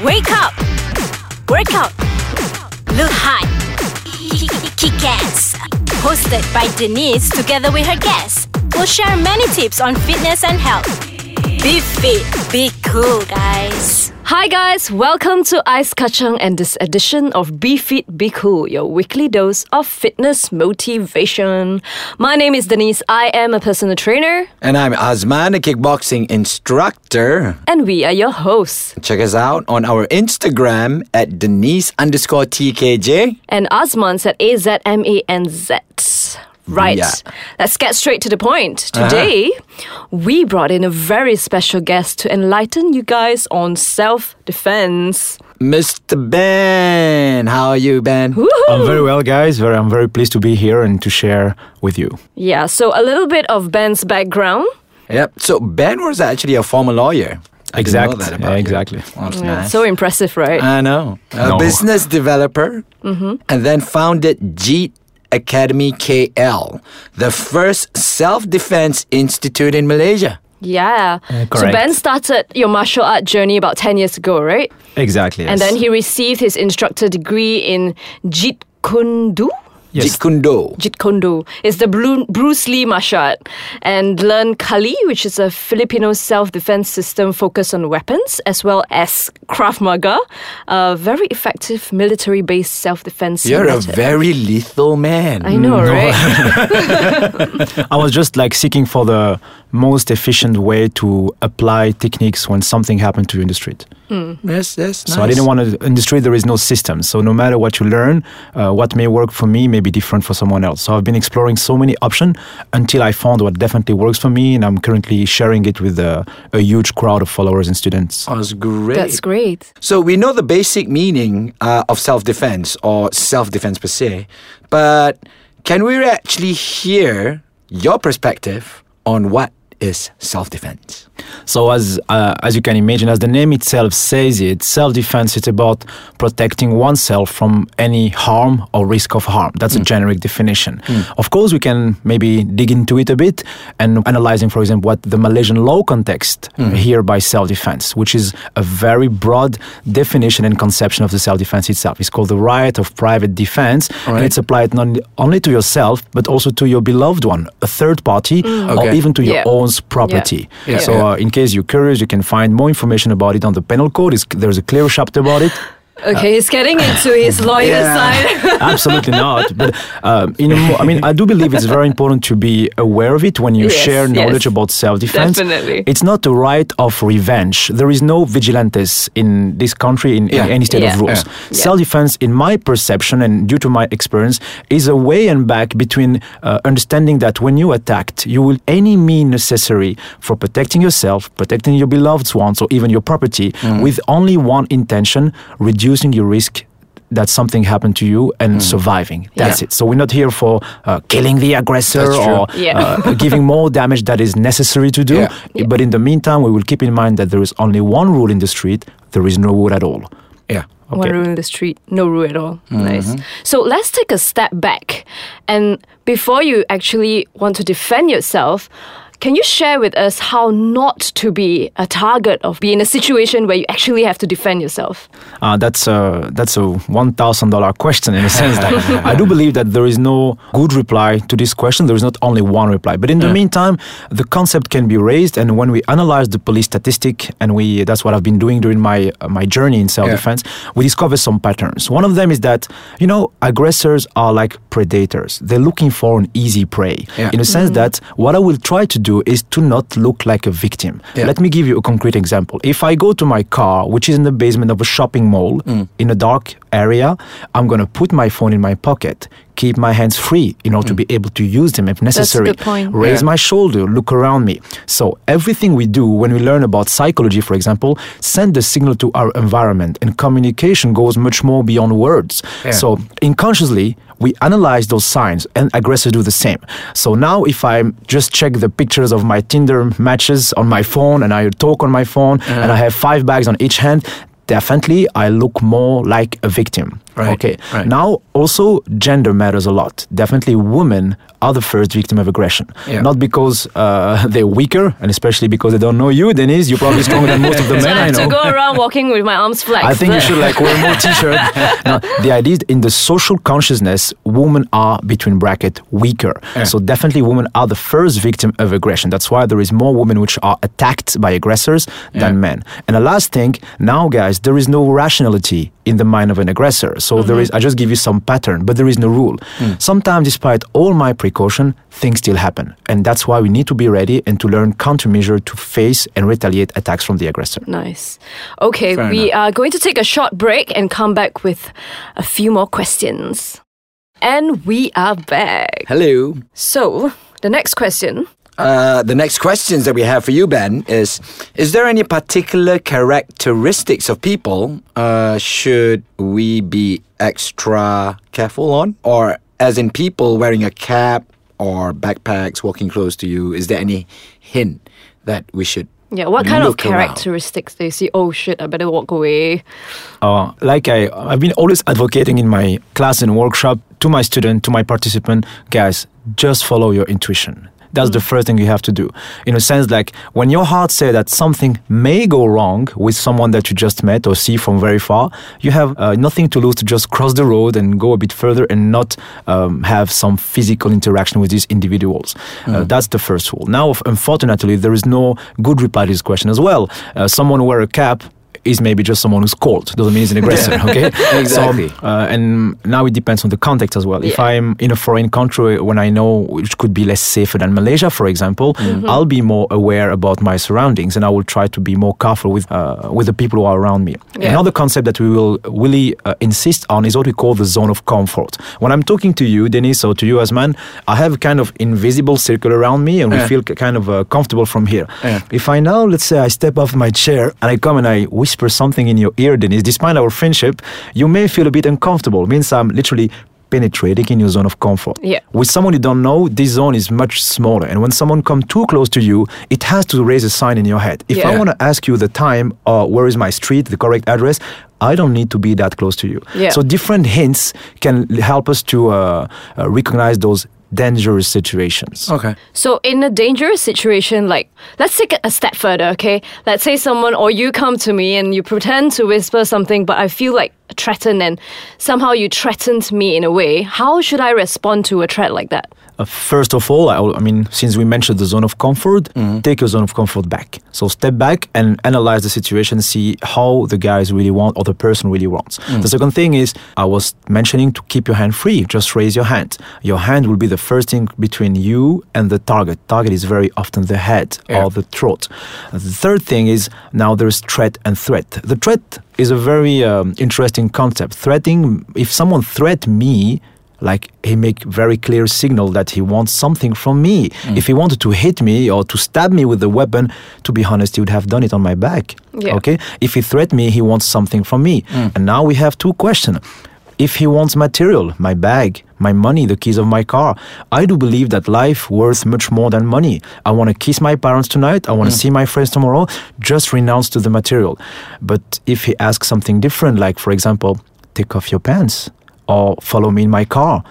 Wake up! Work out! Look hot! Kick ass! Hosted by Denise together with her guests, who'll share many tips on fitness and health. Be fit, be cool, guys. Hi guys, welcome to Ice Kacang and this edition of Be Fit, Be Cool, your weekly dose of fitness motivation. My name is Denise, I am a personal trainer. And I'm Azman, a kickboxing instructor. And we are your hosts. Check us out on our Instagram at Denise_TKJ. And Azman's at AZMANZ. Right, yeah. Let's get straight to the point. Today, we brought in a very special guest to enlighten you guys on self-defense. Mr. Ben, how are you, Ben? Woohoo! I'm very well, guys. I'm very pleased to be here and to share with you. Yeah, so a little bit of Ben's background. Yep, so Ben was actually a former lawyer. Exactly. Yeah, exactly. Oh, that's nice. So impressive, right? I know. A business developer and then founded Jeet Academy KL, the first self-defense institute in Malaysia. Yeah. So Ben started your martial art journey about 10 years ago, right? Exactly. Yes. And then he received his instructor degree in Jeet Kune Do? Yes. Jeet Kune Do. Jeet Kune Do. It's the Bruce Lee martial art. And learned Kali, which is a Filipino self-defense system focused on weapons, as well as Krav Maga, a very effective military-based self-defense. You're a very lethal man. I know, right? I was just like seeking for the most efficient way to apply techniques when something happened to you in the street. Yes, nice. So I didn't want to, in the street there is no system. So no matter what you learn, what may work for me may be different for someone else. So I've been exploring so many options until I found what definitely works for me, and I'm currently sharing it with a huge crowd of followers and students. Oh, that's great. That's great. So we know the basic meaning of self-defense or self-defense per se, but can we actually hear your perspective on what is self-defense? So as you can imagine, as the name itself says it, self-defense is about protecting oneself from any harm or risk of harm. That's a generic definition. Of course, we can maybe dig into it a bit and analyzing, for example, what the Malaysian law context here by self-defense, which is a very broad definition and conception of the self-defense itself. It's called the right of private defense, and it's applied not only to yourself, but also to your beloved one, a third party, or even to your own property. Yeah. Yeah. So in case you're curious, you can find more information about it on the penal code. There's a clear chapter about it. Okay, he's getting into his lawyer side. Absolutely not. But I do believe it's very important to be aware of it when you share knowledge about self-defense. Definitely, it's not the right of revenge. There is no vigilantes in this country in any state of rules. Self-defense, in my perception and due to my experience, is a way and back between understanding that when you attacked, you will any mean necessary for protecting yourself, protecting your beloved ones, or even your property, with only one intention: reducing your risk that something happened to you and surviving. That's it. So we're not here for killing the aggressor or giving more damage that is necessary to do. Yeah. Yeah. But in the meantime, we will keep in mind that there is only one rule in the street. There is no rule at all. Yeah. Okay. One rule in the street, no rule at all. Nice. So let's take a step back. And before you actually want to defend yourself, can you share with us how not to be a target of being in a situation where you actually have to defend yourself? That's a $1,000 question in a sense. That I do believe that there is no good reply to this question. There is not only one reply. But in the meantime, the concept can be raised. And when we analyze the police statistic, and that's what I've been doing during my journey in self-defense, we discover some patterns. One of them is that, aggressors are like predators. They're looking for an easy prey. Yeah. In a sense that what I will try to do is to not look like a victim. Yeah. Let me give you a concrete example. If I go to my car, which is in the basement of a shopping mall, in a dark area, I'm going to put my phone in my pocket, keep my hands free in order to be able to use them if necessary. That's a good point. Raise my shoulder, look around me. So everything we do when we learn about psychology, for example, send the signal to our environment, and communication goes much more beyond words. Yeah. So unconsciously, we analyze those signs, and aggressors do the same. So now if I just check the pictures of my Tinder matches on my phone, and I talk on my phone, and I have 5 bags on each hand, definitely I look more like a victim. Right. Okay. Right. Now, also, gender matters a lot. Definitely, women are the first victim of aggression. Yeah. Not because they're weaker, and especially because they don't know you, Denise. You're probably stronger than most of the men I know. I have to go around walking with my arms flexed. I think you should wear more t-shirt. Now, the idea is in the social consciousness, women are, between bracket, weaker. Yeah. So definitely, women are the first victim of aggression. That's why there is more women which are attacked by aggressors than men. And the last thing, now, guys, there is no rationality in the mind of an aggressor. So there is, I just give you some pattern, but there is no rule. Sometimes, despite all my precaution, things still happen. And that's why we need to be ready and to learn countermeasure to face and retaliate attacks from the aggressor. Nice. Okay, Fair enough. Are going to take a short break and come back with a few more questions. And we are back. Hello. So, the next question. The next questions that we have for you, Ben, is there any particular characteristics of people should we be extra careful on? Or as in people wearing a cap or backpacks, walking close to you, is there any hint that we should what kind of characteristics do you see? Oh shit, I better walk away. I've been always advocating in my class and workshop to my student, to my participant, guys, just follow your intuition. That's the first thing you have to do. In a sense, when your heart says that something may go wrong with someone that you just met or see from very far, you have nothing to lose to just cross the road and go a bit further and not have some physical interaction with these individuals. That's the first rule. Now, unfortunately, there is no good reply to this question as well. Someone wear a cap is maybe just someone who's cold. Doesn't mean he's an aggressor, okay? Exactly. So, and now it depends on the context as well. Yeah. If I'm in a foreign country when I know which could be less safer than Malaysia, for example, I'll be more aware about my surroundings and I will try to be more careful with the people who are around me. Yeah. Another concept that we will really insist on is what we call the zone of comfort. When I'm talking to you, Denise, or to you, Azman, I have a kind of invisible circle around me and we feel kind of comfortable from here. Yeah. If I now, let's say, I step off my chair and I come and I whisper something in your ear, Denise, despite our friendship, you may feel a bit uncomfortable. It means I'm literally penetrating in your zone of comfort. Yeah. With someone you don't know, this zone is much smaller. And when someone comes too close to you, it has to raise a sign in your head. If I want to ask you the time or where is my street, the correct address, I don't need to be that close to you. Yeah. So different hints can help us to recognize those dangerous situations. Okay. So in a dangerous situation, let's take it a step further, okay? Let's say someone or you come to me and you pretend to whisper something, but I feel threatened and somehow you threatened me in a way. How should I respond to a threat like that? First of all, since we mentioned the zone of comfort, take your zone of comfort back. So step back and analyze the situation, see how the guys really want or the person really wants. The second thing is, I was mentioning to keep your hand free. Just raise your hand. Your hand will be the first thing between you and the target. Target is very often the head or the throat. The third thing is, now there's threat and threat. The threat is a very interesting concept. Threatening, if someone threat me, he make very clear signal that he wants something from me. If he wanted to hit me or to stab me with the weapon, to be honest, he would have done it on my back. Yeah. Okay? If he threat me, he wants something from me. And now we have two questions. If he wants material, my bag, my money, the keys of my car, I do believe that life worth much more than money. I want to kiss my parents tonight. I want to see my friends tomorrow. Just renounce to the material. But if he asks something different, for example, take off your pants or follow me in my car,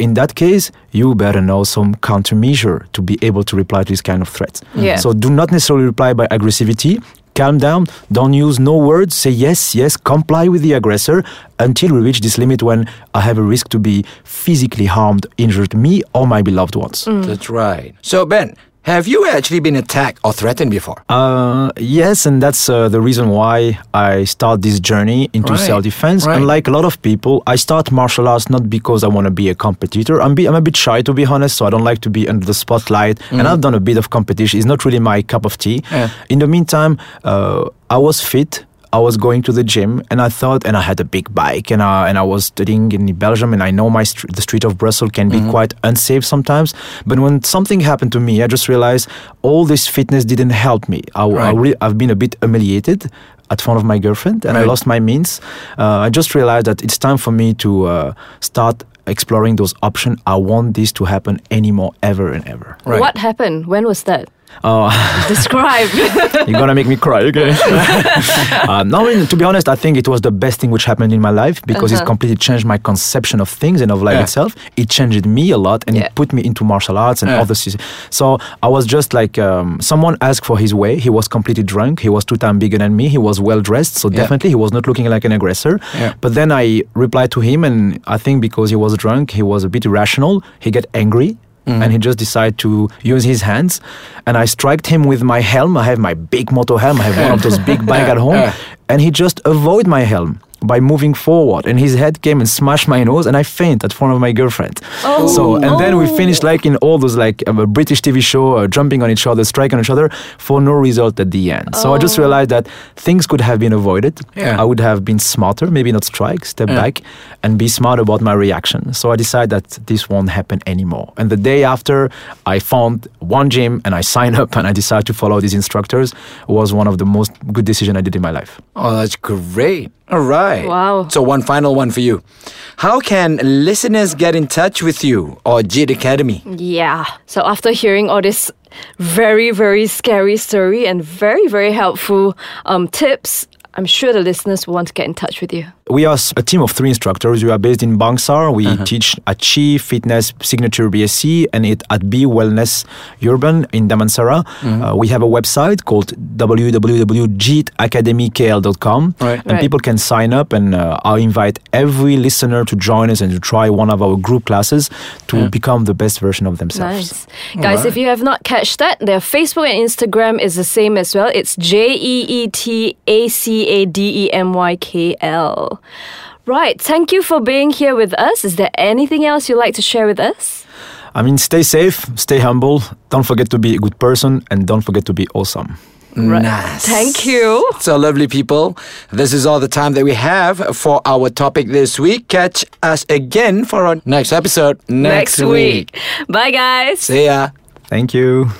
in that case, you better know some countermeasure to be able to reply to this kind of threats. Yeah. So do not necessarily reply by aggressivity. Calm down, don't use no words, say yes, comply with the aggressor until we reach this limit when I have a risk to be physically harmed, injured, me or my beloved ones. That's right. So Ben, have you actually been attacked or threatened before? Yes, and that's the reason why I start this journey into self-defense. Right. Unlike a lot of people, I start martial arts not because I want to be a competitor. I'm a bit shy, to be honest, so I don't like to be under the spotlight. And I've done a bit of competition. It's not really my cup of tea. Yeah. In the meantime, I was fit. I was going to the gym and I thought, and I had a big bike and I was studying in Belgium and I know the street of Brussels can be quite unsafe sometimes. But when something happened to me, I just realized all this fitness didn't help me. I've been a bit humiliated at front of my girlfriend and I lost my means. I just realized that it's time for me to start exploring those options. I want this to happen anymore, ever and ever. Right. What happened? When was that? Oh. Describe. You're gonna make me cry, okay? No, I mean, to be honest, I think it was the best thing which happened in my life because it completely changed my conception of things and of life itself. It changed me a lot, and it put me into martial arts and other. So I was just like, someone asked for his way. He was completely drunk. He was 2 times bigger than me. He was well dressed, so definitely he was not looking like an aggressor. Yeah. But then I replied to him, and I think because he was drunk, he was a bit irrational. He got angry. Mm-hmm. And he just decided to use his hands, and I struck him with my helm. I have my big moto helm. I have one of those big bags at home, and he just avoided my helm by moving forward, and his head came and smashed my nose, and I fainted at front of my girlfriend. Oh. So, and then we finished like in all those like a British TV show, jumping on each other, striking on each other for no result at the end. Oh. So I just realized that things could have been avoided. Yeah. I would have been smarter, maybe not strike, step back and be smart about my reaction. So I decided that this won't happen anymore. And the day after, I found one gym and I signed up and I decided to follow these instructors. It was one of the most good decisions I did in my life. Oh, that's great. All right. Wow. So one final one for you. How can listeners get in touch with you or Jeet Academy? Yeah. So after hearing all this very, very scary story and very, very helpful tips, I'm sure the listeners will want to get in touch with you. We are a team of 3 instructors. We are based in Bangsar. We teach at Chi Fitness Signature BSC and at Be Wellness Urban in Damansara. We have a website called www.jeetacademykl.com and people can sign up, and I invite every listener to join us and to try one of our group classes to become the best version of themselves. Nice. Guys, if you have not catched that, their Facebook and Instagram is the same as well. It's JeetAcademykl. Right, thank you for being here with us. Is there anything else you'd like to share with us? I mean, stay safe, stay humble, don't forget to be a good person, and don't forget to be awesome. Right. Nice. Thank you. So lovely people, this is all the time that we have for our topic this week. Catch us again for our next episode next week. Bye guys. See ya. Thank you.